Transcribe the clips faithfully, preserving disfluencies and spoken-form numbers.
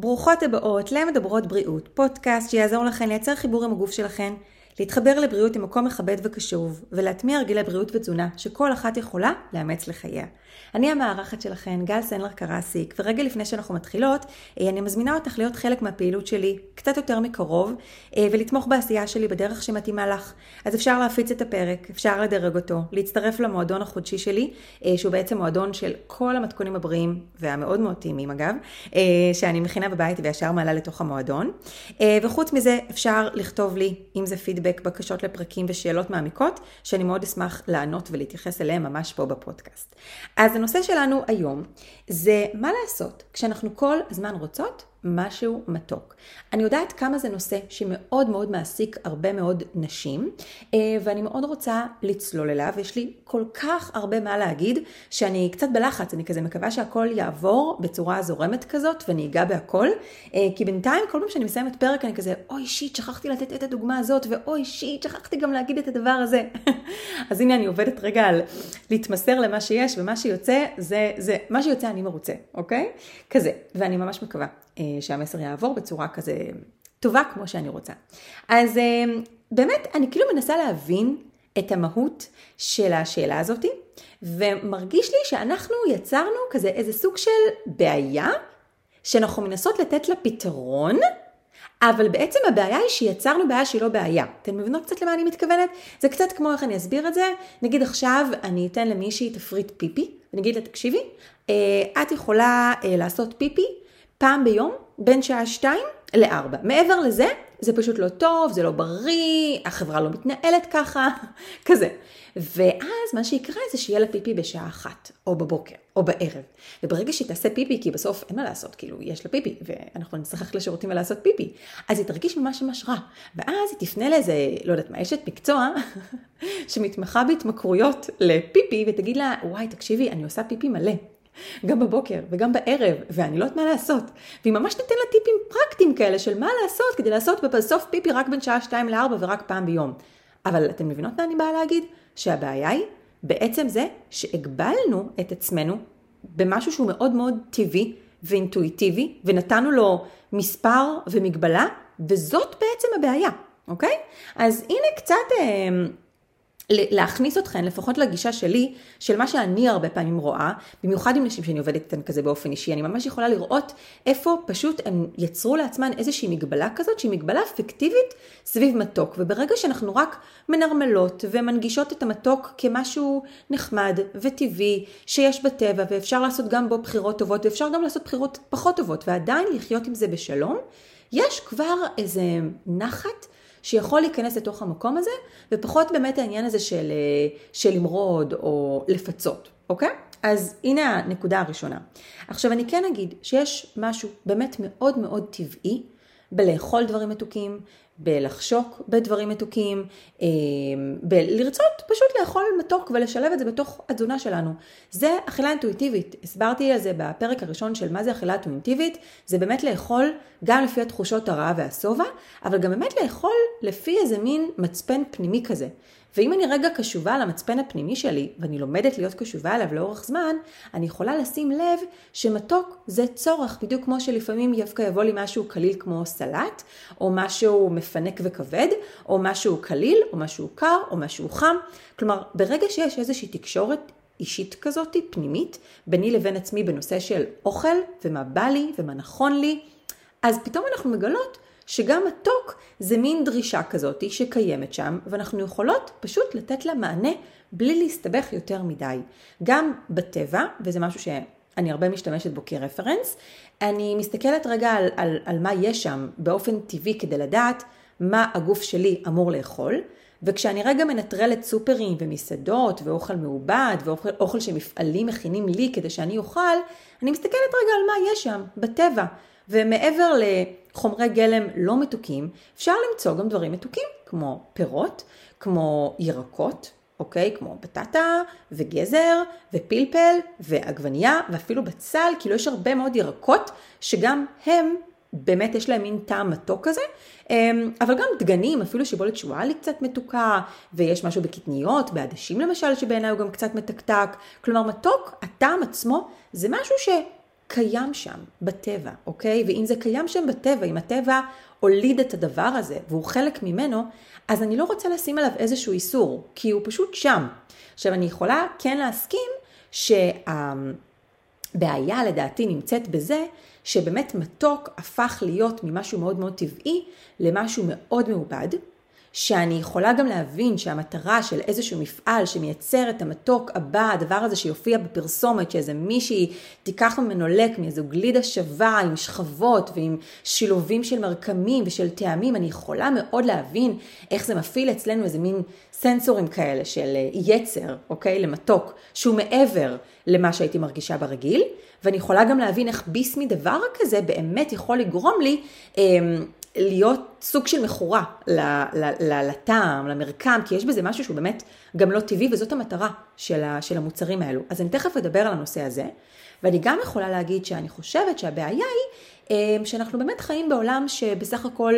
ברוכות הבאות למדברות בריאות, פודקאסט שיעזור לכן לייצר חיבור עם הגוף שלכן, להתחבר לבריאות עם מקום מכבד וקשוב, ולהטמיע הרגלי בריאות ותזונה שכל אחת יכולה לאמץ לחייה. אני המארחת שלכן, גל סנדלר-קרסיק, ורגע לפני שאנחנו מתחילות, אני מזמינה אותך להיות חלק מהפעילות שלי, קצת יותר מקרוב, ולתמוך בעשייה שלי בדרך שמתאימה לך. אז אפשר להפיץ את הפרק, אפשר לדרג אותו, להצטרף למועדון החודשי שלי, שהוא בעצם מועדון של כל המתכונים הבריאים, והמאוד מאוד טעימים אגב, שאני מכינה בבית וישר מעלה לתוך המועדון. וחוץ מזה, אפשר לכתוב לי, אם זה פידבק, בקשות לפרקים ושאלות מעמיקות שאני מאוד אשמח לענות ולהתייחס אליהם ממש פה בפודקאסט. אז הנושא שלנו היום זה מה לעשות כשאנחנו כל הזמן רוצות משהו מתוק. אני יודעת כמה זה נושא שמאוד מאוד מעסיק הרבה מאוד נשים, ואני מאוד רוצה לצלול אליו, ויש לי כל כך הרבה מה להגיד, שאני קצת בלחץ, אני כזה מקווה שהכל יעבור בצורה זורמת כזאת, ואני אגע בהכל, כי בינתיים כל פעם שאני מסיימת פרק, אני כזה, אוי שיט, שכחתי לתת את הדוגמה הזאת, ואוי שיט, שכחתי גם להגיד את הדבר הזה. אז הנה אני עובדת רגע על להתמסר למה שיש, ומה שיוצא, זה, זה, מה שיוצא אני מרוצה, אוקיי? כזה, ואני ממש מקווה. שהמסר יעבור בצורה כזה טובה כמו שאני רוצה. אז באמת אני כאילו מנסה להבין את המהות של השאלה הזאת, ומרגיש לי שאנחנו יצרנו כזה איזה סוג של בעיה, שאנחנו מנסות לתת לה פתרון, אבל בעצם הבעיה היא שיצרנו בעיה שהיא לא בעיה. אתן מבינות קצת למה אני מתכוונת? זה קצת כמו איך אני אסביר את זה. נגיד עכשיו אני אתן למישהי תפריט פיפי, ונגיד לה תקשיבי, את יכולה לעשות פיפי, פעם ביום, בין שעה שתיים לארבע. מעבר לזה, זה פשוט לא טוב, זה לא בריא, החברה לא מתנהלת ככה, כזה. ואז מה שיקרה זה שיהיה לה פיפי בשעה אחת, או בבוקר, או בערב. וברגע שהיא תעשה פיפי, כי בסוף אין מה לעשות, כאילו יש לה פיפי, ואנחנו נצטרך לשירותים ולעשות פיפי, אז היא תרגיש ממש ממש רע. ואז היא תפנה לאיזה, לא יודעת מה, אשת מקצוע, שמתמחה בהתמכרויות לפיפי, ותגיד לה, וואי, תקשיבי, אני עושה פיפי מלא. גם בבוקר וגם בערב, ואני לא יודעת מה לעשות. והיא ממש נתן לה טיפים פרקטיים כאלה של מה לעשות, כדי לעשות בסוף פיפי רק בין שעה שתיים לארבע ורק פעם ביום. אבל אתם מבינות מה אני באה להגיד? שהבעיה היא בעצם זה שהגבלנו את עצמנו במשהו שהוא מאוד מאוד טבעי ואינטואיטיבי, ונתנו לו מספר ומגבלה, וזאת בעצם הבעיה, אוקיי? אז הנה קצת... להכניס אתכן, לפחות לגישה שלי, של מה שאני הרבה פעמים רואה, במיוחד עם נשים שאני עובדת איתן כזה באופן אישי, אני ממש יכולה לראות איפה פשוט הן יצרו לעצמן איזושהי מגבלה כזאת, שהיא מגבלה פיקטיבית סביב מתוק, וברגע שאנחנו רק מנרמלות ומנגישות את המתוק כמשהו נחמד וטבעי, שיש בטבע, ואפשר לעשות גם בו בחירות טובות, ואפשר גם לעשות בחירות פחות טובות, ועדיין לחיות עם זה בשלום, יש כבר איזה נחת, שיכול להיכנס לתוך המקום הזה, ופחות באמת העניין הזה של, של למרוד או לפצות, אוקיי? אז הנה הנקודה הראשונה. עכשיו אני כן אגיד שיש משהו באמת מאוד מאוד טבעי, בלאכול דברים מתוקים, בלחשוק בדברים מתוקים, בלרצות פשוט לאכול מתוק ולשלב את זה בתוך התזונה שלנו. זה אכילה אינטואיטיבית. הסברתי על זה בפרק הראשון של מה זה אכילה אינטואיטיבית. זה באמת לאכול גם לפי התחושות הרעה והסובה, אבל גם באמת לאכול לפי איזה מין מצפן פנימי כזה. ואם אני רגע קשובה על המצפן הפנימי שלי, ואני לומדת להיות קשובה עליו לאורך זמן, אני יכולה לשים לב שמתוק זה צורך, בדיוק כמו שלפעמים יבקה יבוא לי משהו קליל כמו סלט, או משהו מפנק וכבד, או משהו קליל, או משהו קר, או משהו חם. כלומר, ברגע שיש איזושהי תקשורת אישית כזאת, פנימית, ביני לבין עצמי בנושא של אוכל, ומה בא לי, ומה נכון לי, אז פתאום אנחנו מגלות, שגם מתוק זה מין דרישה כזאת שקיימת שם, ואנחנו יכולות פשוט לתת לה מענה בלי להסתבך יותר מדי. גם בטבע, וזה משהו שאני הרבה משתמשת בו כרפרנס, אני מסתכלת רגע על, על, על מה יש שם באופן טבעי כדי לדעת מה הגוף שלי אמור לאכול, וכשאני רגע מנטרלת סופרים ומסעדות ואוכל מעובד ואוכל שמפעלים מכינים לי כדי שאני אוכל, אני מסתכלת רגע על מה יש שם בטבע, ומעבר ל... חומרי גלם לא מתוקים, אפשר למצוא גם דברים מתוקים, כמו פירות, כמו ירקות, אוקיי? כמו בטטה וגזר ופלפל ועגבניה ואפילו בצל, כאילו יש הרבה מאוד ירקות שגם הם באמת יש להם מין טעם מתוק כזה, אבל גם דגנים, אפילו שבולת שואלי קצת מתוקה, ויש משהו בקטניות, בעדשים למשל שבעיניי הוא גם קצת מתקתק, כלומר מתוק, הטעם עצמו זה משהו ש... קיים שם בטבע, אוקיי? ואם זה קיים שם בטבע, אם הטבע הוליד את הדבר הזה והוא חלק ממנו, אז אני לא רוצה לשים עליו איזשהו איסור, כי הוא פשוט שם. עכשיו, אני יכולה כן להסכים שהבעיה לדעתי נמצאת בזה, שבאמת מתוק הפך להיות ממשהו מאוד מאוד טבעי למשהו מאוד מעובד, שאני יכולה גם להבין שהמטרה של איזשהו מפעל שמייצר את המתוק הבא, הדבר הזה שיופיע בפרסומת, שאיזה מישהי תיקח ומנולק מאיזו גלידה שווה עם שכבות ועם שילובים של מרקמים ושל טעמים, אני יכולה מאוד להבין איך זה מפעיל אצלנו איזה מין סנסורים כאלה של יצר, אוקיי, למתוק, שהוא מעבר למה שהייתי מרגישה ברגיל, ואני יכולה גם להבין איך ביס מדבר כזה באמת יכול לגרום לי להיות סוג של מכורה לטעם, למרקם, כי יש בזה משהו שהוא באמת גם לא טבעי, וזאת המטרה של, של המוצרים האלו. אז אני תכף אדבר על הנושא הזה, ואני גם יכולה להגיד שאני חושבת שהבעיה היא שאנחנו באמת חיים בעולם שבסך הכל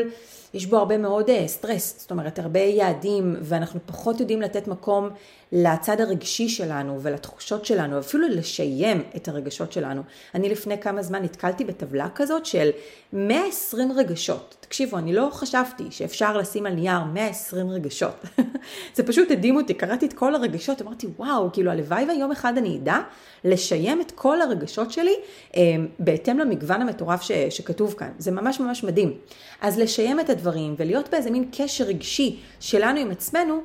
יש בו הרבה מאוד סטרס, זאת אומרת הרבה יעדים, ואנחנו פחות יודעים לתת מקום לצד הרגשי שלנו ולתחושות שלנו, אפילו לשיים את הרגשות שלנו. אני לפני כמה זמן נתקלתי בטבלה כזאת של מאה ועשרים רגשות. תקשיבו, אני לא חשבתי שאפשר לשים על נייר מאה ועשרים רגשות. זה פשוט הדהים אותי, קראתי את כל הרגשות, אמרתי וואו, כאילו הלוואי ויום אחד אני אדע לשיים את כל הרגשות שלי בהתאם למגוון המטורף ש- שכתוב כאן. זה ממש ממש מדהים. אז לשיים את הדברים ולהיות באיזה מין קשר רגשי שלנו עם עצמנו,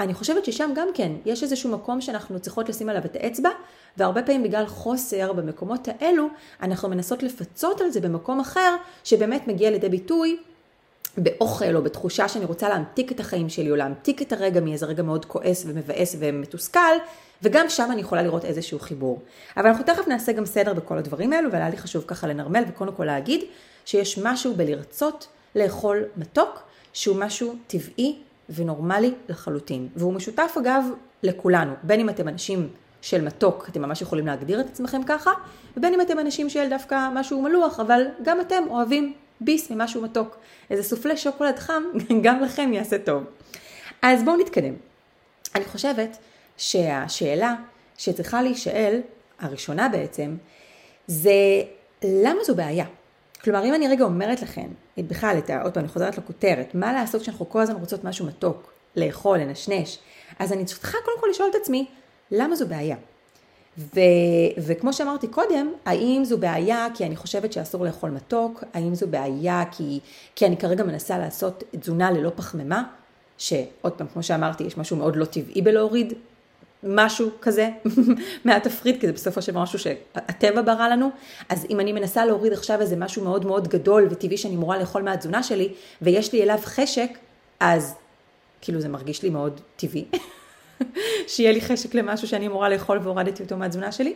אני חושבת ששם גם כן יש איזשהו מקום שאנחנו צריכות לשים עליו את האצבע, והרבה פעמים בגלל חוסר במקומות האלו, אנחנו מנסות לפצות על זה במקום אחר, שבאמת מגיע לידי ביטוי באוכל או בתחושה שאני רוצה להמתיק את החיים שלי, או להמתיק את הרגע מאיזה רגע מאוד כועס ומבאס ומתוסכל, וגם שם אני יכולה לראות איזשהו חיבור. אבל אנחנו תכף נעשה גם סדר בכל הדברים האלו, ועלה לי חשוב ככה לנרמל וקודם כל להגיד שיש משהו בלרצות לאכול מתוק, שהוא משהו טבעי ונורמלי לחלוטין. והוא משותף אגב לכולנו, בין אם אתם אנשים של מתוק, אתם ממש יכולים להגדיר את עצמכם ככה, ובין אם אתם אנשים של דווקא משהו מלוח, אבל גם אתם אוהבים ביס ממשהו מתוק. איזה סופלי שוקולד חם, גם לכם יעשה טוב. אז בואו נתקדם. אני חושבת שהשאלה שצריכה להישאל, הראשונה בעצם, זה למה זו בעיה? כלומר, אם אני רגע אומרת לכם, בכלל, עוד פעם, אני חוזרת לכותרת, מה לעשות כשאנחנו כל הזמן רוצות משהו מתוק, לאכול, לנשנש, אז אני צריכה קודם כל לשאול את עצמי, למה זו בעיה? ו- וכמו שאמרתי קודם, האם זו בעיה כי אני חושבת שאסור לאכול מתוק? האם זו בעיה כי, כי אני כרגע מנסה לעשות תזונה ללא פחממה? שעוד פעם, כמו שאמרתי, יש משהו מאוד לא טבעי בלהוריד משהו כזה מהתפריט, כי זה בסופו של משהו שהטבע ברא לנו. אז אם אני מנסה להוריד עכשיו איזה משהו מאוד מאוד גדול וטבעי שאני מורה לאכול מהתזונה שלי, ויש לי אליו חשק, אז כאילו זה מרגיש לי מאוד טבעי. שיהיה לי חשק למשהו שאני מורה לאכול והורדתי אותו מהתזונה שלי.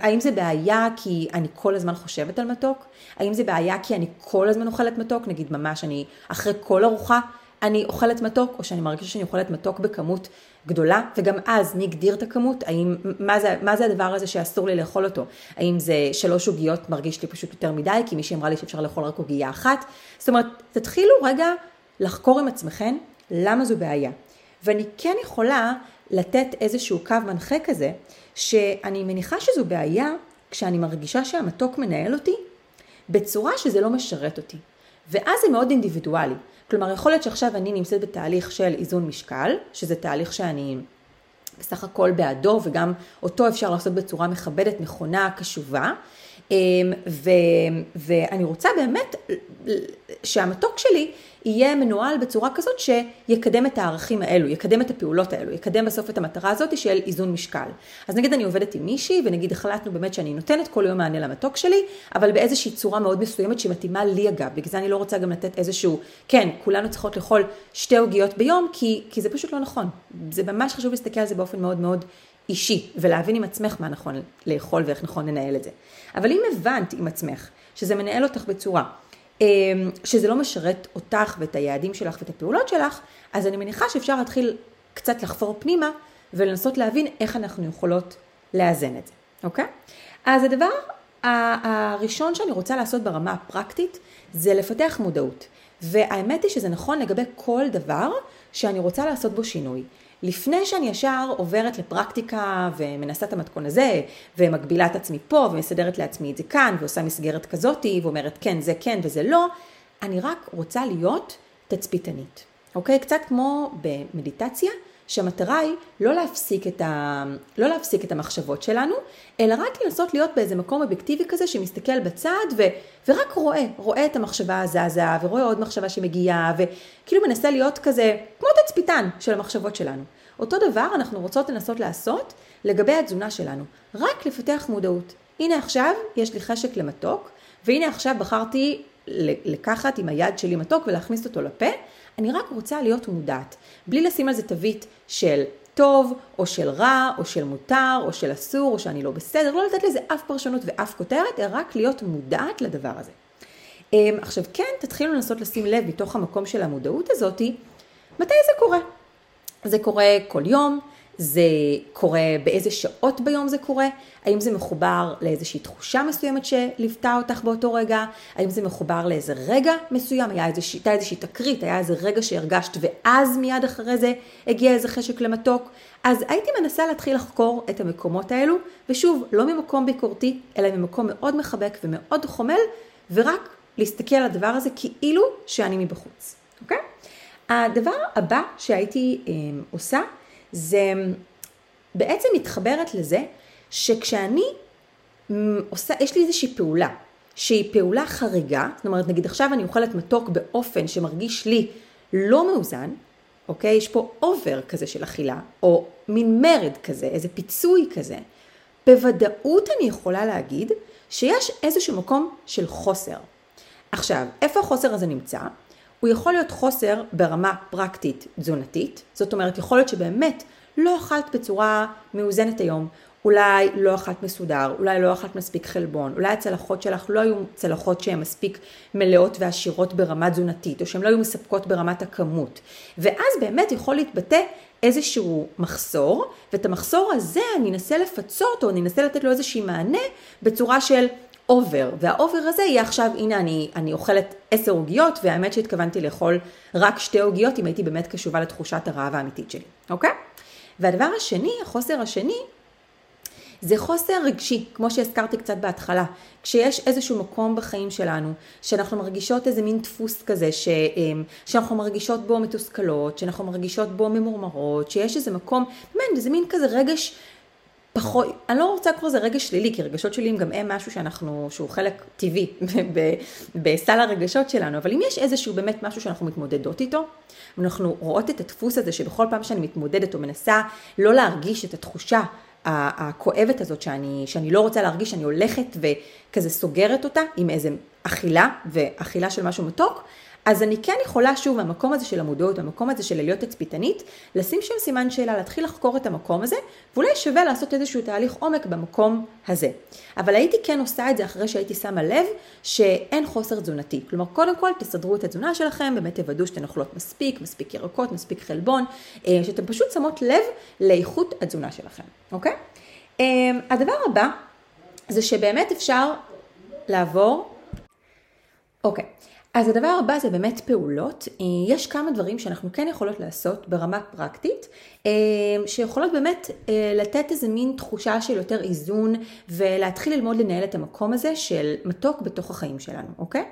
האם זה בעיה כי אני כל הזמן חושבת על מתוק? האם זה בעיה כי אני כל הזמן אוכלת מתוק? נגיד ממש אני אחרי כל ארוחה, אני אוכלת מתוק, או שאני מרגישה שאני אוכלת מתוק בכמות גדולה, וגם אז מי הגדיר את הכמות? האם, מה זה, מה זה הדבר הזה שאסור לי לאכול אותו? האם זה שלוש עוגיות מרגיש לי פשוט יותר מדי, כי מישהי אמרה לי שאפשר לאכול רק עוגייה אחת? זאת אומרת, תתחילו רגע לחקור עם עצמכם למה זו בעיה. ואני כן יכולה לתת איזשהו קו מנחה כזה, שאני מניחה שזו בעיה כשאני מרגישה שהמתוק מנהל אותי, בצורה שזה לא משרת אותי. ואז זה מאוד אינדיבידואלי. כלומר, יכול להיות שעכשיו אני נמצאת בתהליך של איזון משקל, שזה תהליך שאני בסך הכל בעדו, וגם אותו אפשר לעשות בצורה מכבדת, מכונה, קשובה, ו, ואני רוצה באמת שהמתוק שלי יהיה מנוהל בצורה כזאת שיקדם את הערכים האלו, יקדם את הפעולות האלו, יקדם בסוף את המטרה הזאת של איזון משקל. אז נגיד אני עובדת עם מישהי, ונגיד החלטנו באמת שאני נותנת כל יום מענה למתוק שלי, אבל באיזושהי צורה מאוד מסוימת שמתאימה לי אגב, בגלל זה אני לא רוצה גם לתת איזשהו, כן, כולנו צריכות לאכול שתי עוגיות ביום, כי, כי זה פשוט לא נכון. זה ממש חשוב להסתכל על זה באופן מאוד מאוד אישי, ולהבין עם עצמך מה נכון לאכול ואיך נכון לנהל את זה. אבל אם הבנת עם עצמך שזה מנהל אותך בצורה, שזה לא משרת אותך ואת היעדים שלך ואת הפעולות שלך, אז אני מניחה שאפשר להתחיל קצת לחפור פנימה ולנסות להבין איך אנחנו יכולות לאזן את זה. אוקיי? אז הדבר הראשון שאני רוצה לעשות ברמה הפרקטית זה לפתח מודעות. והאמת היא שזה נכון לגבי כל דבר שאני רוצה לעשות בו שינוי. לפני שאני ישר עוברת לפרקטיקה ומנסה את המתכון הזה, ומגבילה את עצמי פה, ומסדרת לעצמי את זה כאן, ועושה מסגרת כזאת, ואומרת כן, זה כן וזה לא, אני רק רוצה להיות תצפיתנית. אוקיי? קצת כמו במדיטציה, שהמטרה היא לא להפסיק את ה... לא להפסיק את המחשבות שלנו, אלא רק לנסות להיות באיזה מקום אובייקטיבי כזה שמסתכל בצד ו... ורק רואה, רואה את המחשבה הזזה, ורואה עוד מחשבה שמגיעה, וכאילו מנסה להיות כזה, כמו תצפיתן של המחשבות שלנו. אותו דבר אנחנו רוצות לנסות לעשות לגבי התזונה שלנו, רק לפתח מודעות. הנה עכשיו יש לי חשק למתוק, והנה עכשיו בחרתי לקחת עם היד שלי מתוק ולהכניס אותו לפה, אני רק רוצה להיות מודעת, בלי לשים על זה תווית של טוב, או של רע, או של מותר, או של אסור, או שאני לא בסדר, לא לתת לזה אף פרשנות ואף כותרת, אלא רק להיות מודעת לדבר הזה. עכשיו כן, תתחילו לנסות לשים לב בתוך המקום של המודעות הזאת, מתי זה קורה? זה קורה כל יום, זה קורה באיזה שעות ביום זה קורה, האם זה מחובר לאיזושהי תחושה מסוימת שליוותה אותך באותו רגע, האם זה מחובר לאיזה רגע מסוים, היה איזושהי, הייתה איזושהי תקרית, היה איזה רגע שהרגשת ואז מיד אחרי זה הגיע איזה חשק למתוק, אז הייתי מנסה להתחיל לחקור את המקומות האלו, ושוב, לא ממקום ביקורתי, אלא ממקום מאוד מחבק ומאוד חומל, ורק להסתכל על הדבר הזה כאילו שאני מבחוץ, אוקיי? הדבר הבא שהייתי אה, עושה, זה בעצם מתחברת לזה שכשאני עושה, יש לי איזושהי פעולה, שהיא פעולה חריגה, זאת אומרת, נגיד עכשיו אני אוכלת מתוק באופן שמרגיש לי לא מאוזן, אוקיי? יש פה אובר כזה של אכילה, או מין מרד כזה, איזה פיצוי כזה. בוודאות אני יכולה להגיד שיש איזשהו מקום של חוסר. עכשיו, איפה החוסר הזה נמצא? הוא יכול להיות חוסר ברמה פרקטית תזונתית, זאת אומרת יכול להיות שבאמת לא אכלת בצורה מאוזנת היום, אולי לא אכלת מסודר, אולי לא אכלת מספיק חלבון, אולי הצלחות שלך לא היו צלחות שהן מספיק מלאות ועשירות ברמה תזונתית, או שהן לא היו מספקות ברמת הכמות, ואז באמת יכול להתבטא איזשהו מחסור, ואת המחסור הזה אני אנסה לפצות, או אני אנסה לתת לו איזושהי מענה בצורה של אובר, והאובר הזה יהיה עכשיו, הנה אני, אני אוכלת עשר עוגיות, והאמת שהתכוונתי לאכול רק שתי עוגיות, אם הייתי באמת קשובה לתחושת הרעב האמיתית שלי, אוקיי? והדבר השני, החוסר השני, זה חוסר רגשי, כמו שהזכרתי קצת בהתחלה, כשיש איזשהו מקום בחיים שלנו, שאנחנו מרגישות איזה מין דפוס כזה, ש, שאנחנו מרגישות בו מתוסכלות, שאנחנו מרגישות בו ממורמרות, שיש איזה מקום, מן, זה מין כזה רגש, פחות, אני לא רוצה לקרוא זה רגש שלילי, כי רגשות שליליים גם הם משהו שאנחנו, שהוא חלק טבעי בסל הרגשות שלנו, אבל אם יש איזשהו באמת משהו שאנחנו מתמודדות איתו, אנחנו רואות את הדפוס הזה שבכל פעם שאני מתמודדת או מנסה לא להרגיש את התחושה הכואבת הזאת שאני, שאני לא רוצה להרגיש, שאני הולכת וכזה סוגרת אותה עם איזה אכילה ואכילה של משהו מתוק, אז אני כן יכולה שוב במקום הזה של המודעות, במקום הזה של להיות תצפיתנית, לשים שם סימן שאלה, להתחיל לחקור את המקום הזה, ואולי שווה לעשות איזשהו תהליך עומק במקום הזה. אבל הייתי כן עושה את זה אחרי שהייתי שמה לב שאין חוסר תזונתי. כלומר, קודם כל תסדרו את התזונה שלכם, באמת תוודאו שאתן אוכלות מספיק, מספיק ירקות, מספיק חלבון, שאתן פשוט שמות לב לאיכות התזונה שלכם, אוקיי? הדבר הבא זה שבאמת אפשר לעבור, אוקיי. אז הדבר הבא זה באמת פעולות, יש כמה דברים שאנחנו כן יכולות לעשות ברמה פרקטית, שיכולות באמת לתת איזה מין תחושה של יותר איזון, ולהתחיל ללמוד לנהל את המקום הזה של מתוק בתוך החיים שלנו, אוקיי?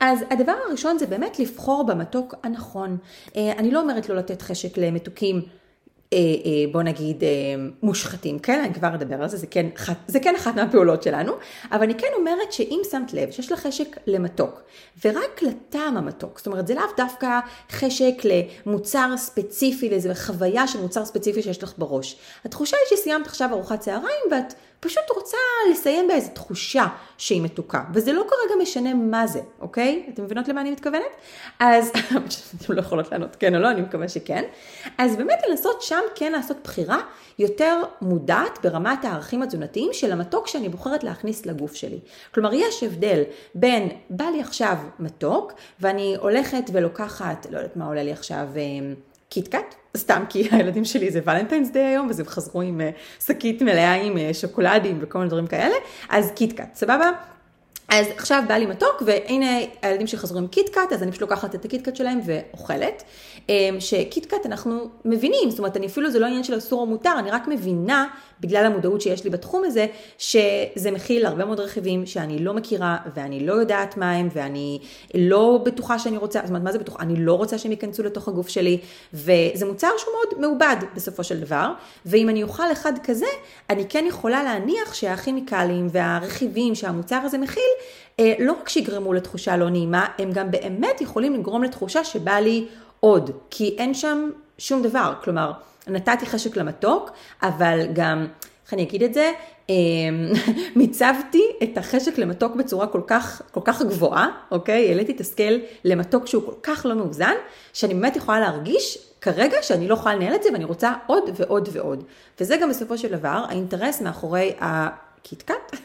אז הדבר הראשון זה באמת לבחור במתוק הנכון, אני לא אומרת לא לתת חשק למתוקים, בוא נגיד מושחתים, כן, אני כבר אדבר על זה, זה כן, זה כן אחת מהפעולות שלנו, אבל אני כן אומרת שאם שמת לב שיש לה חשק למתוק, ורק לטעם המתוק, זאת אומרת, זה לאו דווקא חשק למוצר ספציפי, לאיזו חוויה של מוצר ספציפי שיש לך בראש. התחושה היא שסיימת עכשיו ארוחת צהריים, ואת פשוט רוצה לסיים באיזו תחושה שהיא מתוקה, וזה לא כרגע משנה מה זה, אוקיי? אתם מבינות למה אני מתכוונת? אז, אתם לא יכולות לענות כן או לא, אני מקווה שכן. אז באמת לנסות שם כן לעשות בחירה יותר מודעת ברמת הערכים התזונתיים של המתוק שאני בוחרת להכניס לגוף שלי. כלומר, יש הבדל בין, בא לי עכשיו מתוק, ואני הולכת ולוקחת, לא יודעת מה עולה לי עכשיו, קיטקט, סתם כי הילדים שלי זה ולנטיינס דיי היום, וזה חזרו עם שקית מלאה עם שוקולדים וכל מיני דברים כאלה, אז קיטקט, סבבה? אז עכשיו בא לי מתוק, והנה הילדים שחזרו עם קיטקאט, אז אני פשוט לוקחת את הקיטקאט שלהם ואוכלת, שקיטקאט אנחנו מבינים, זאת אומרת, אני אפילו זה לא עניין של אסור או מותר, אני רק מבינה, בגלל המודעות שיש לי בתחום הזה, שזה מכיל הרבה מאוד רכיבים שאני לא מכירה, ואני לא יודעת מה הם, ואני לא בטוחה שאני רוצה, זאת אומרת, מה זה בטוח? אני לא רוצה שהם ייכנסו לתוך הגוף שלי, וזה מוצר שהוא מאוד מעובד בסופו של דבר, ואם אני אוכל אחד כזה, אני כן יכולה להניח שהכימיקלים והרכיבים שהמוצר הזה מכיל, לא רק שיגרמו לתחושה לא נעימה, הם גם באמת יכולים לגרום לתחושה שבא לי עוד, כי אין שם שום דבר, כלומר, נתתי חשק למתוק, אבל גם, איך אני אגיד את זה, מיצבתי את החשק למתוק בצורה כל כך, כל כך גבוהה, אוקיי? העליתי את הסקל למתוק שהוא כל כך לא מאוזן, שאני באמת יכולה להרגיש כרגע שאני לא יכולה לנהל את זה, ואני רוצה עוד ועוד ועוד. וזה גם בסופו של דבר, האינטרס מאחורי הקיטקאט,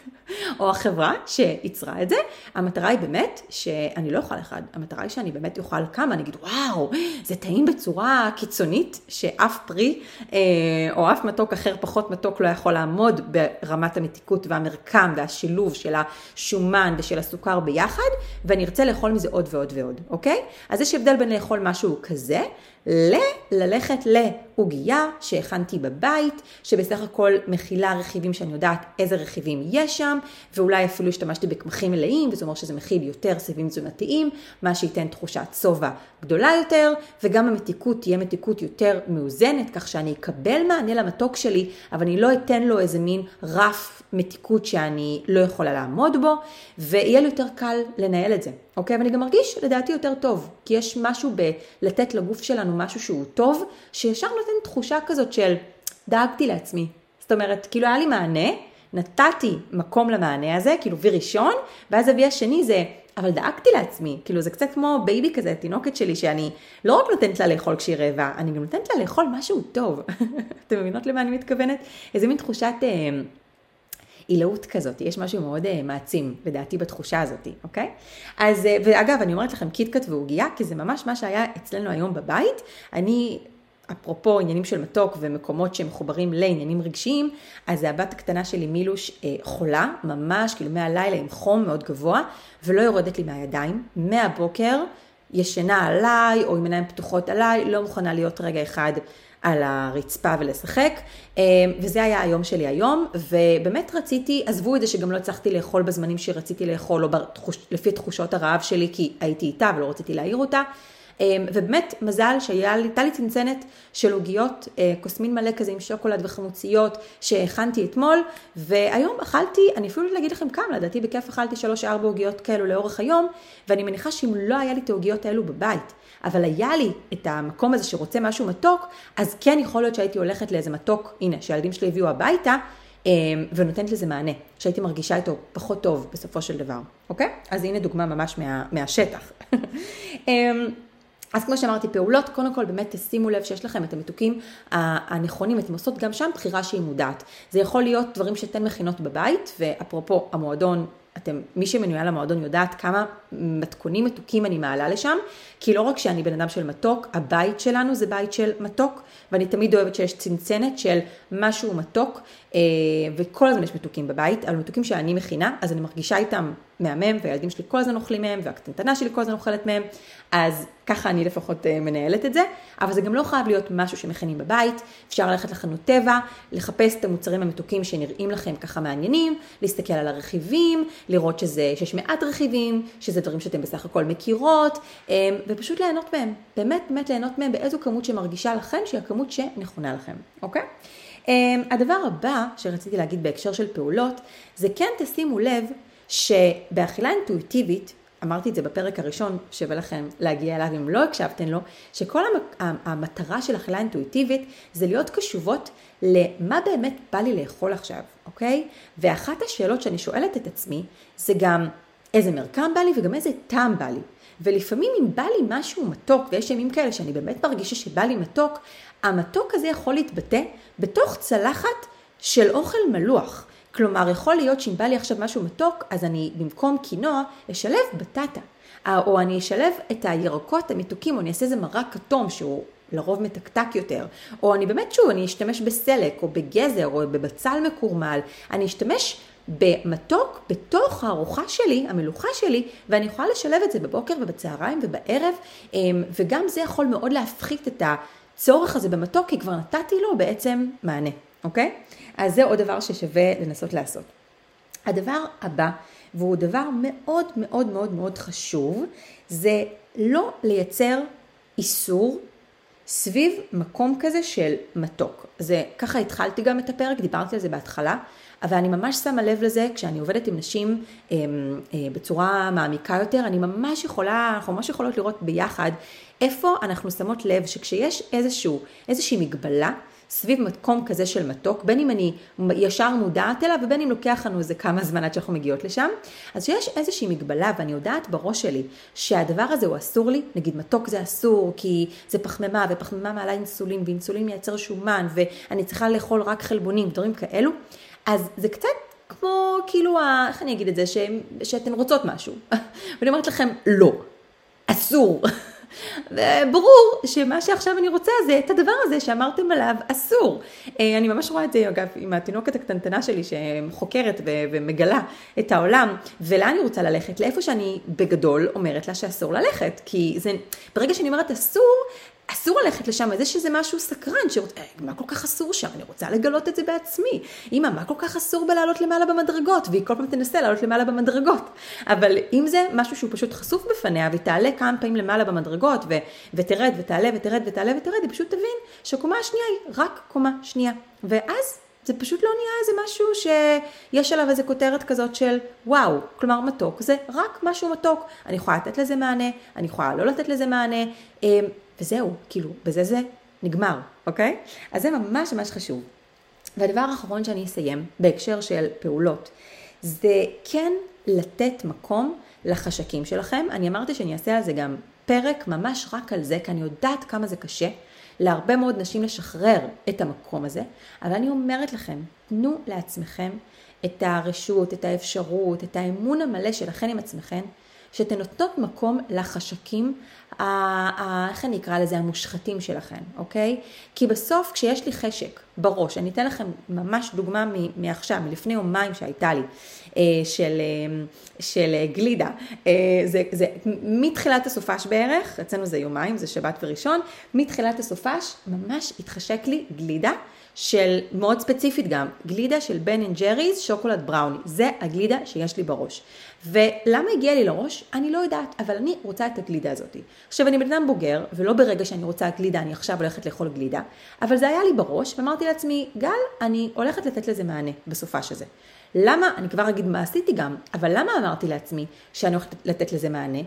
או החברה שיצרה את זה, המטרה היא באמת שאני לא אוכל אחד, המטרה היא שאני באמת אוכל כמה, אני אגיד וואו, זה טעים בצורה קיצונית, שאף פרי או אף מתוק אחר פחות מתוק לא יכול לעמוד ברמת המתיקות והמרקם והשילוב של השומן ושל הסוכר ביחד, ואני ארצה לאכול מזה עוד ועוד ועוד, אוקיי? אז יש הבדל בין לאכול משהו כזה, ללכת לעוגיה שהכנתי בבית, שבסך הכל מכילה רכיבים שאני יודעת איזה רכיבים יש שם, ואולי אפילו השתמשתי בקמחים מלאים, וזה אומר שזה מכיל יותר סיבים תזונתיים, מה שייתן תחושת צובע גדולה יותר, וגם המתיקות תהיה מתיקות יותר מאוזנת, כך שאני אקבל מענה למתוק שלי, אבל אני לא אתן לו איזה מין רף מתיקות שאני לא יכולה לעמוד בו, ויהיה לי יותר קל לנהל את זה. אוקיי? ואני גם מרגיש לדעתי יותר טוב, כי יש משהו בלתת לגוף שלנו משהו שהוא טוב, שישר נותן תחושה כזאת של דאגתי לעצמי. זאת אומרת, כאילו היה לי מענה, נתתי מקום למענה הזה, כאילו וי ראשון, ואז אבי השני זה, אבל דאגתי לעצמי, כאילו זה קצת כמו בייבי כזה, תינוקת שלי, שאני לא רק נותנת לה לאכול כשהיא רעבה, אני גם נותנת לה לאכול משהו טוב. אתם מבינות למה אני מתכוונת? איזה מין תחושת אה, אילאות כזאת, יש משהו מאוד אה, מעצים, לדעתי בתחושה הזאת, אוקיי? אז, אה, ואגב, אני אומרת לכם קיטקאט ועוגיה, כי זה ממש מה שהיה אצלנו היום בבית, אני... אפרופו עניינים של מתוק ומקומות שמחוברים לעניינים רגשיים, אז הבת הקטנה שלי מילוש אה, חולה, ממש כאילו מהלילה עם חום מאוד גבוה, ולא יורדת לי מהידיים, מהבוקר ישנה עליי או עם עיניים פתוחות עליי, לא מוכנה להיות רגע אחד על הרצפה ולשחק, אה, וזה היה היום שלי היום, ובאמת רציתי, עזבו את זה שגם לא צריכתי לאכול בזמנים שרציתי לאכול, או בתחוש, לפי תחושות הרעב שלי, כי הייתי איתה ולא רציתי להעיר אותה, ובאמת מזל שהייתה לי צנצנת של עוגיות, קוסמין מלא כזה עם שוקולד וחמוציות שהכנתי אתמול, והיום אכלתי, אני אפילו להגיד לכם כמה, לדעתי בכיף אכלתי שלוש ארבע עוגיות כאלו לאורך היום, ואני מניחה שאם לא היה לי את העוגיות האלו בבית, אבל היה לי את המקום הזה שרוצה משהו מתוק, אז כן יכול להיות שהייתי הולכת לאיזה מתוק, הנה, שהילדים שלי הביאו הביתה, ונותנת לזה מענה, שהייתי מרגישה איתו פחות טוב בסופו של דבר, אוקיי? אז הנה דוגמה ממש מה, מהשטח. אז כמו שאמרתי, פעולות, קודם כל באמת תשימו לב שיש לכם את המתוקים הנכונים, אתם עושות גם שם בחירה שהיא מודעת. זה יכול להיות דברים שאתן מכינות בבית, ואפרופו המועדון, אתם, מי שמנויה למועדון יודעת כמה מתכונים מתוקים אני מעלה לשם, כי לא רק שאני בן אדם של מתוק, הבית שלנו זה בית של מתוק, ואני תמיד אוהבת שיש צנצנת של משהו מתוק, וכל הזמן יש מתוקים בבית, על מתוקים שאני מכינה, אז אני מרגישה איתם מהמם, והילדים שלי כל הזמן אוכלים מהם, והקטנטנה שלי כל הזמן אוכלת מהם, אז ככה אני לפחות מנהלת את זה, אבל זה גם לא חייב להיות משהו שמכינים בבית, אפשר ללכת לחנות טבע, לחפש את המוצרים המתוקים שנראים לכם ככה מעניינים, להסתכל על הרכיבים, לראות שזה, שיש מעט רכיבים, שזה דברים שאתם בסך הכל מכירות, ופשוט ליהנות מהם, באמת באמת ליהנות מהם באיזו כמות שמרגישה לכם, שהיא הכמות שנכונה לכם, אוקיי? הדבר הבא שרציתי להגיד בהקשר של פעולות, זה כן תשימו לב שבאכילה אינטואיטיבית, אמרתי את זה בפרק הראשון שווה לכם להגיע אליו אם לא הקשבתן לו, שכל המטרה של אכילה אינטואיטיבית זה להיות קשובות למה באמת בא לי לאכול עכשיו, אוקיי? ואחת השאלות שאני שואלת את עצמי זה גם איזה מרקם בא לי וגם איזה טעם בא לי. ולפעמים אם בא לי משהו מתוק, ויש ימים כאלה שאני באמת מרגישה שבא לי מתוק, המתוק הזה יכול להתבטא בתוך צלחת של אוכל מלוח. כלומר, יכול להיות שאם בא לי עכשיו משהו מתוק, אז אני במקום קינוע אשלב בטטה, או אני אשלב את הירקות המתוקים, או אני אעשה איזה מרק כתום שהוא לרוב מתקתק יותר, או אני באמת שוב, אני אשתמש בסלק, או בגזר, או בבצל מקורמל, אני אשתמש במתוק בתוך הארוחה שלי, המלוכה שלי, ואני יכולה לשלב את זה בבוקר ובצהריים ובערב, וגם זה יכול מאוד להפחית את הצורך הזה במתוק, כי כבר נתתי לו בעצם מענה, אוקיי? אז זה עוד דבר ששווה לנסות לעשות. הדבר הבא, והוא דבר מאוד מאוד מאוד מאוד חשוב, זה לא לייצר איסור סביב מקום כזה של מתוק. זה, ככה התחלתי גם את הפרק, דיברתי על זה בהתחלה, אבל אני ממש שמה לב לזה, כשאני עובדת עם נשים אה, אה, בצורה מעמיקה יותר, אני ממש יכולה, אנחנו ממש יכולות לראות ביחד, איפה אנחנו שמות לב שכשיש איזשהו, איזושהי מגבלה, סביב מקום כזה של מתוק, בין אם אני ישר מודעת אליו, ובין אם לוקח לנו איזה כמה זמן עד שאנחנו מגיעות לשם, אז שיש איזושהי מגבלה, ואני יודעת בראש שלי, שהדבר הזה הוא אסור לי, נגיד מתוק זה אסור, כי זה פחמימה, ופחמימה מעלה אינסולין, ואינסולין ייצר שומן, ואני צריכה לאכול רק חלבונים, דברים כאלו, אז זה קצת כמו, כאילו, איך אני אגיד את זה, ש... שאתן רוצות משהו, ואני אומרת לכם, לא, אסור, וברור שמה שעכשיו אני רוצה זה את הדבר הזה שאמרתם עליו אסור. אני ממש רואה את זה אגב עם התינוקת הקטנטנה שלי שחוקרת ומגלה את העולם ולאן אני רוצה ללכת, לאיפה שאני בגדול אומרת לה שאסור ללכת, כי זה, ברגע שאני אומרת אסור, אסור ללכת לשם, זה שזה משהו סקרן, שרוצ... מה כל כך אסור שם? אני רוצה לגלות את זה בעצמי. אמא, מה כל כך אסור בלעלות למעלה במדרגות? והיא כל פעם תנסה לעלות למעלה במדרגות. אבל אם זה משהו שהוא פשוט חשוף בפניה, והיא תעלה כמה פעמים למעלה במדרגות, ו... ותרד ותעלה ותרד ותעלה ותרד, היא פשוט תבין שהקומה השנייה היא רק קומה שנייה. ואז זה פשוט לא נהיה איזה משהו שיש עליו איזה כותרת כזאת של וואו, כלומר מתוק, זה רק משהו מתוק. אני יכולה לתת לזה מענה, אני יכולה לא לתת לזה מענה. וזהו, כאילו, בזה זה נגמר, אוקיי? אז זה ממש ממש חשוב. והדבר האחרון שאני אסיים, בהקשר של פעולות, זה כן לתת מקום לחשקים שלכם. אני אמרתי שאני אעשה על זה גם פרק ממש רק על זה, כי אני יודעת כמה זה קשה להרבה מאוד נשים לשחרר את המקום הזה, אבל אני אומרת לכם, תנו לעצמכם את הרשות, את האפשרות, את האמון המלא שלכם עם עצמכם, שאתן נותנות מקום לחשקים, איך אני אקרא לזה, המושחתים שלכם, אוקיי? כי בסוף, כשיש לי חשק בראש, אני אתן לכם ממש דוגמה מעכשיו, מלפני יומיים שהייתה לי, של, של גלידה. זה, זה, מתחילת הסופש בערך, אצלנו זה יומיים, זה שבת וראשון, מתחילת הסופש ממש התחשק לי גלידה, של מאוד ספציפית גם, גלידה של בן אנד ג'ריז, שוקולד בראוני. זה הגלידה שיש לי בראש. ולמה הגיע לי לראש? אני לא יודעת, אבל אני רוצה את הגלידה הזאת. עכשיו, אני בן אדם בוגר, ולא ברגע שאני רוצה גלידה, אני עכשיו הולכת לאכול גלידה, אבל זה היה לי בראש, ואמרתי לעצמי, גל, אני הולכת לתת לזה מענה בסופה שזה. למה? אני כבר אגיד מה עשיתי גם, אבל למה אמרתי לעצמי שאני הולכת לתת לזה מענה?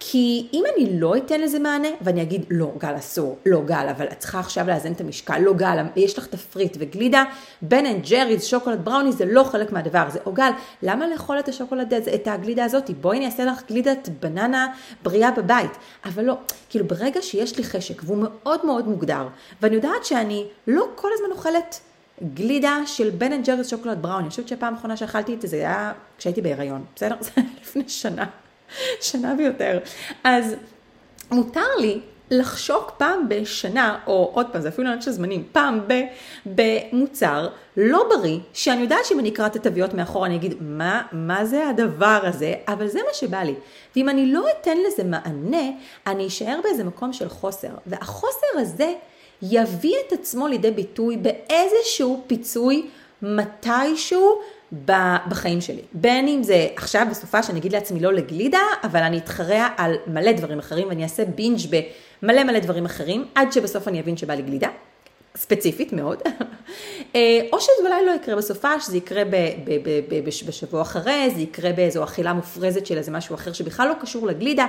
כי אם אני לא אתן לזה מענה, ואני אגיד, לא, גל, אסור, לא, גל, אבל את צריכה עכשיו לאזן את המשקל, לא, גל, יש לך תפריט וגלידה, בן אנד ג'ריז, שוקולד בראוני, זה לא חלק מהדבר הזה. או גל, למה לאכול את השוקולד, את הגלידה הזאת? בואי אני אעשה לך גלידת בננה בריאה בבית. אבל לא, כאילו ברגע שיש לי חשק, והוא מאוד מאוד מוגדר, ואני יודעת שאני לא כל הזמן אוכלת גלידה של בן אנד ג'ריז, שוקולד בראוני. אני חושבת שהפעם האחרונה שאכלתי את זה, זה היה כשהייתי בהיריון. בסדר? זה לפני שנה. שנה ויותר. אז מותר לי לחשוק פעם בשנה, או עוד פעם, זה אפילו לא נשא זמנים, פעם ב, במוצר לא בריא, שאני יודעת שאם אני אקרא את התוויות מאחור, אני אגיד, מה, מה זה הדבר הזה? אבל זה מה שבא לי. ואם אני לא אתן לזה מענה, אני אשאר באיזה מקום של חוסר. והחוסר הזה יביא את עצמו לידי ביטוי באיזשהו פיצוי מתישהו, בחיים שלי. בין אם זה עכשיו בסופה שאני אגיד לעצמי לא לגלידה, אבל אני אתחרע על מלא דברים אחרים, ואני אעשה בינג' במלא מלא דברים אחרים, עד שבסוף אני אבין שבא לי גלידה, ספציפית מאוד. או שזה אולי לא יקרה בסופה, שזה יקרה ב- ב- ב- ב- בשבוע אחרי, זה יקרה באיזו אכילה מופרזת של איזה משהו אחר שבכלל לא קשור לגלידה.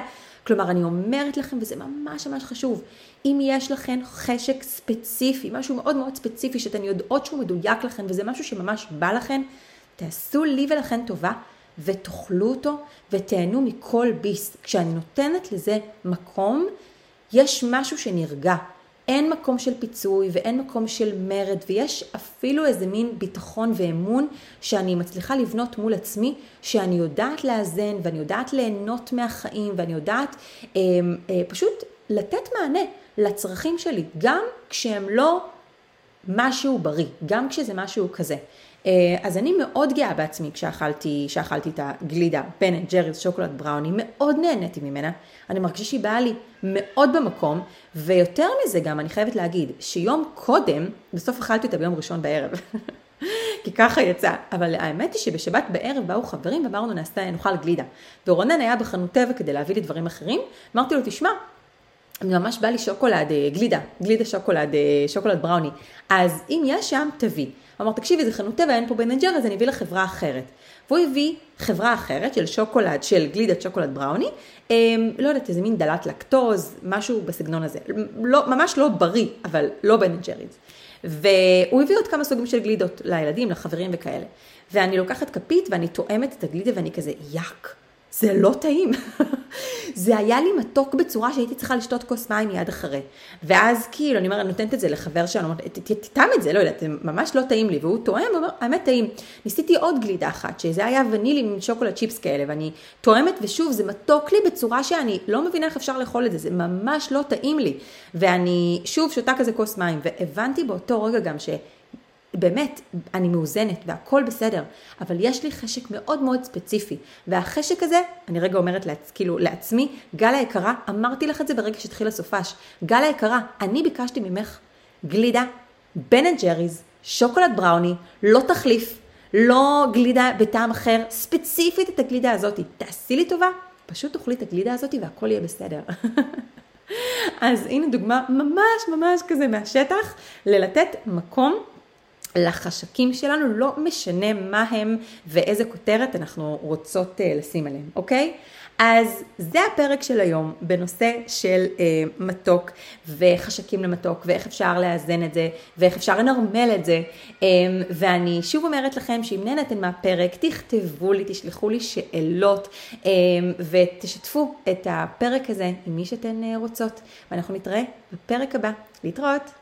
כלומר, אני אומרת לכם, וזה ממש ממש חשוב, אם יש לכם חשק ספציפי, משהו מאוד מאוד ספציפי, שאתן יודעות שהוא מדויק לכם, וזה משהו שממש בא לכם, תעשו לי ולכן טובה ותאכלו אותו ותהנו מכל ביס. כשאני נותנת לזה מקום, יש משהו שנרגע. אין מקום של פיצוי ואין מקום של מרד, ויש אפילו איזה מין ביטחון ואמון שאני מצליחה לבנות מול עצמי, שאני יודעת לאזן ואני יודעת ליהנות מהחיים ואני יודעת אה, אה, פשוט לתת מענה לצרכים שלי, גם כשהם לא משהו בריא, גם כשזה משהו כזה. אז אני מאוד גאה בעצמי כשאכלתי, כשאכלתי את הגלידה, בן אנד ג'ריס, שוקולד בראוני, מאוד נהניתי ממנה. אני מרגישה שהיא באה לי מאוד במקום, ויותר מזה גם אני חייבת להגיד שיום קודם, בסוף אכלתי אותה ביום ראשון בערב. כי ככה יצא. אבל האמת היא שבשבת בערב באו חברים ואמרנו נעשה, נאכל גלידה. ורונן היה בחנות טבע כדי להביא לי דברים אחרים. אמרתי לו, תשמע, ממש בא לי שוקולד, גלידה, גלידה שוקולד, שוקולד בראוני. אז אם יש שם, תביא. אמר, תקשיבי, זה חנות טבע, אין פה בן אנד ג'ריס, אז אני אביא לחברה אחרת. והוא הביא חברה אחרת של שוקולד, של גלידת שוקולד בראוני, לא יודעת, איזה מין דלת לקטוז, משהו בסגנון הזה. לא, ממש לא בריא, אבל לא בן אנד ג'ריס. והוא הביא עוד כמה סוגים של גלידות לילדים, לחברים וכאלה. ואני לוקחת כפית ואני תואמת את הגלידה ואני כזה, יק, זה לא טעים. זה היה לי מתוק בצורה שהייתי צריכה לשתות כוס מים מיד אחרי. ואז כאילו, אני אומר, אני נותנת את זה לחבר שלנו, תטעם את זה, לא יודעת, זה ממש לא טעים לי. והוא תואם, הוא אומר, האמת טעים. ניסיתי עוד גלידה אחת, שזה היה ונילי עם שוקולד צ'יפס כאלה, ואני תואמת, ושוב, זה מתוק לי בצורה שאני לא מבינה איך אפשר לאכול את זה, זה ממש לא טעים לי. ואני שוב שותה כזה כוס מים, והבנתי באותו רגע גם ש... באמת, אני מאוזנת והכל בסדר, אבל יש לי חשק מאוד מאוד ספציפי, והחשק הזה, אני רגע אומרת לעצ... כאילו, לעצמי, גל היקרה, אמרתי לך את זה ברגע שהתחיל הסופש, גל היקרה, אני ביקשתי ממך גלידה, בן אנד ג'ריס, שוקולד בראוני, לא תחליף, לא גלידה בטעם אחר, ספציפית את הגלידה הזאת, תעשי לי טובה, פשוט תאכלי את הגלידה הזאת והכל יהיה בסדר. אז הנה דוגמה ממש ממש כזה מהשטח, ללתת מקום, לחשקים שלנו, לא משנה מה הם ואיזה כותרת אנחנו רוצות לשים עליהם, אוקיי? אז זה הפרק של היום בנושא של אה, מתוק וחשקים למתוק ואיך אפשר לאזן את זה ואיך אפשר לנרמל את זה. אה, ואני שוב אומרת לכם שאם נהנתם מהפרק תכתבו לי, תשלחו לי שאלות אה, ותשתפו את הפרק הזה עם מי שאתן רוצות. ואנחנו נתראה בפרק הבא. להתראות.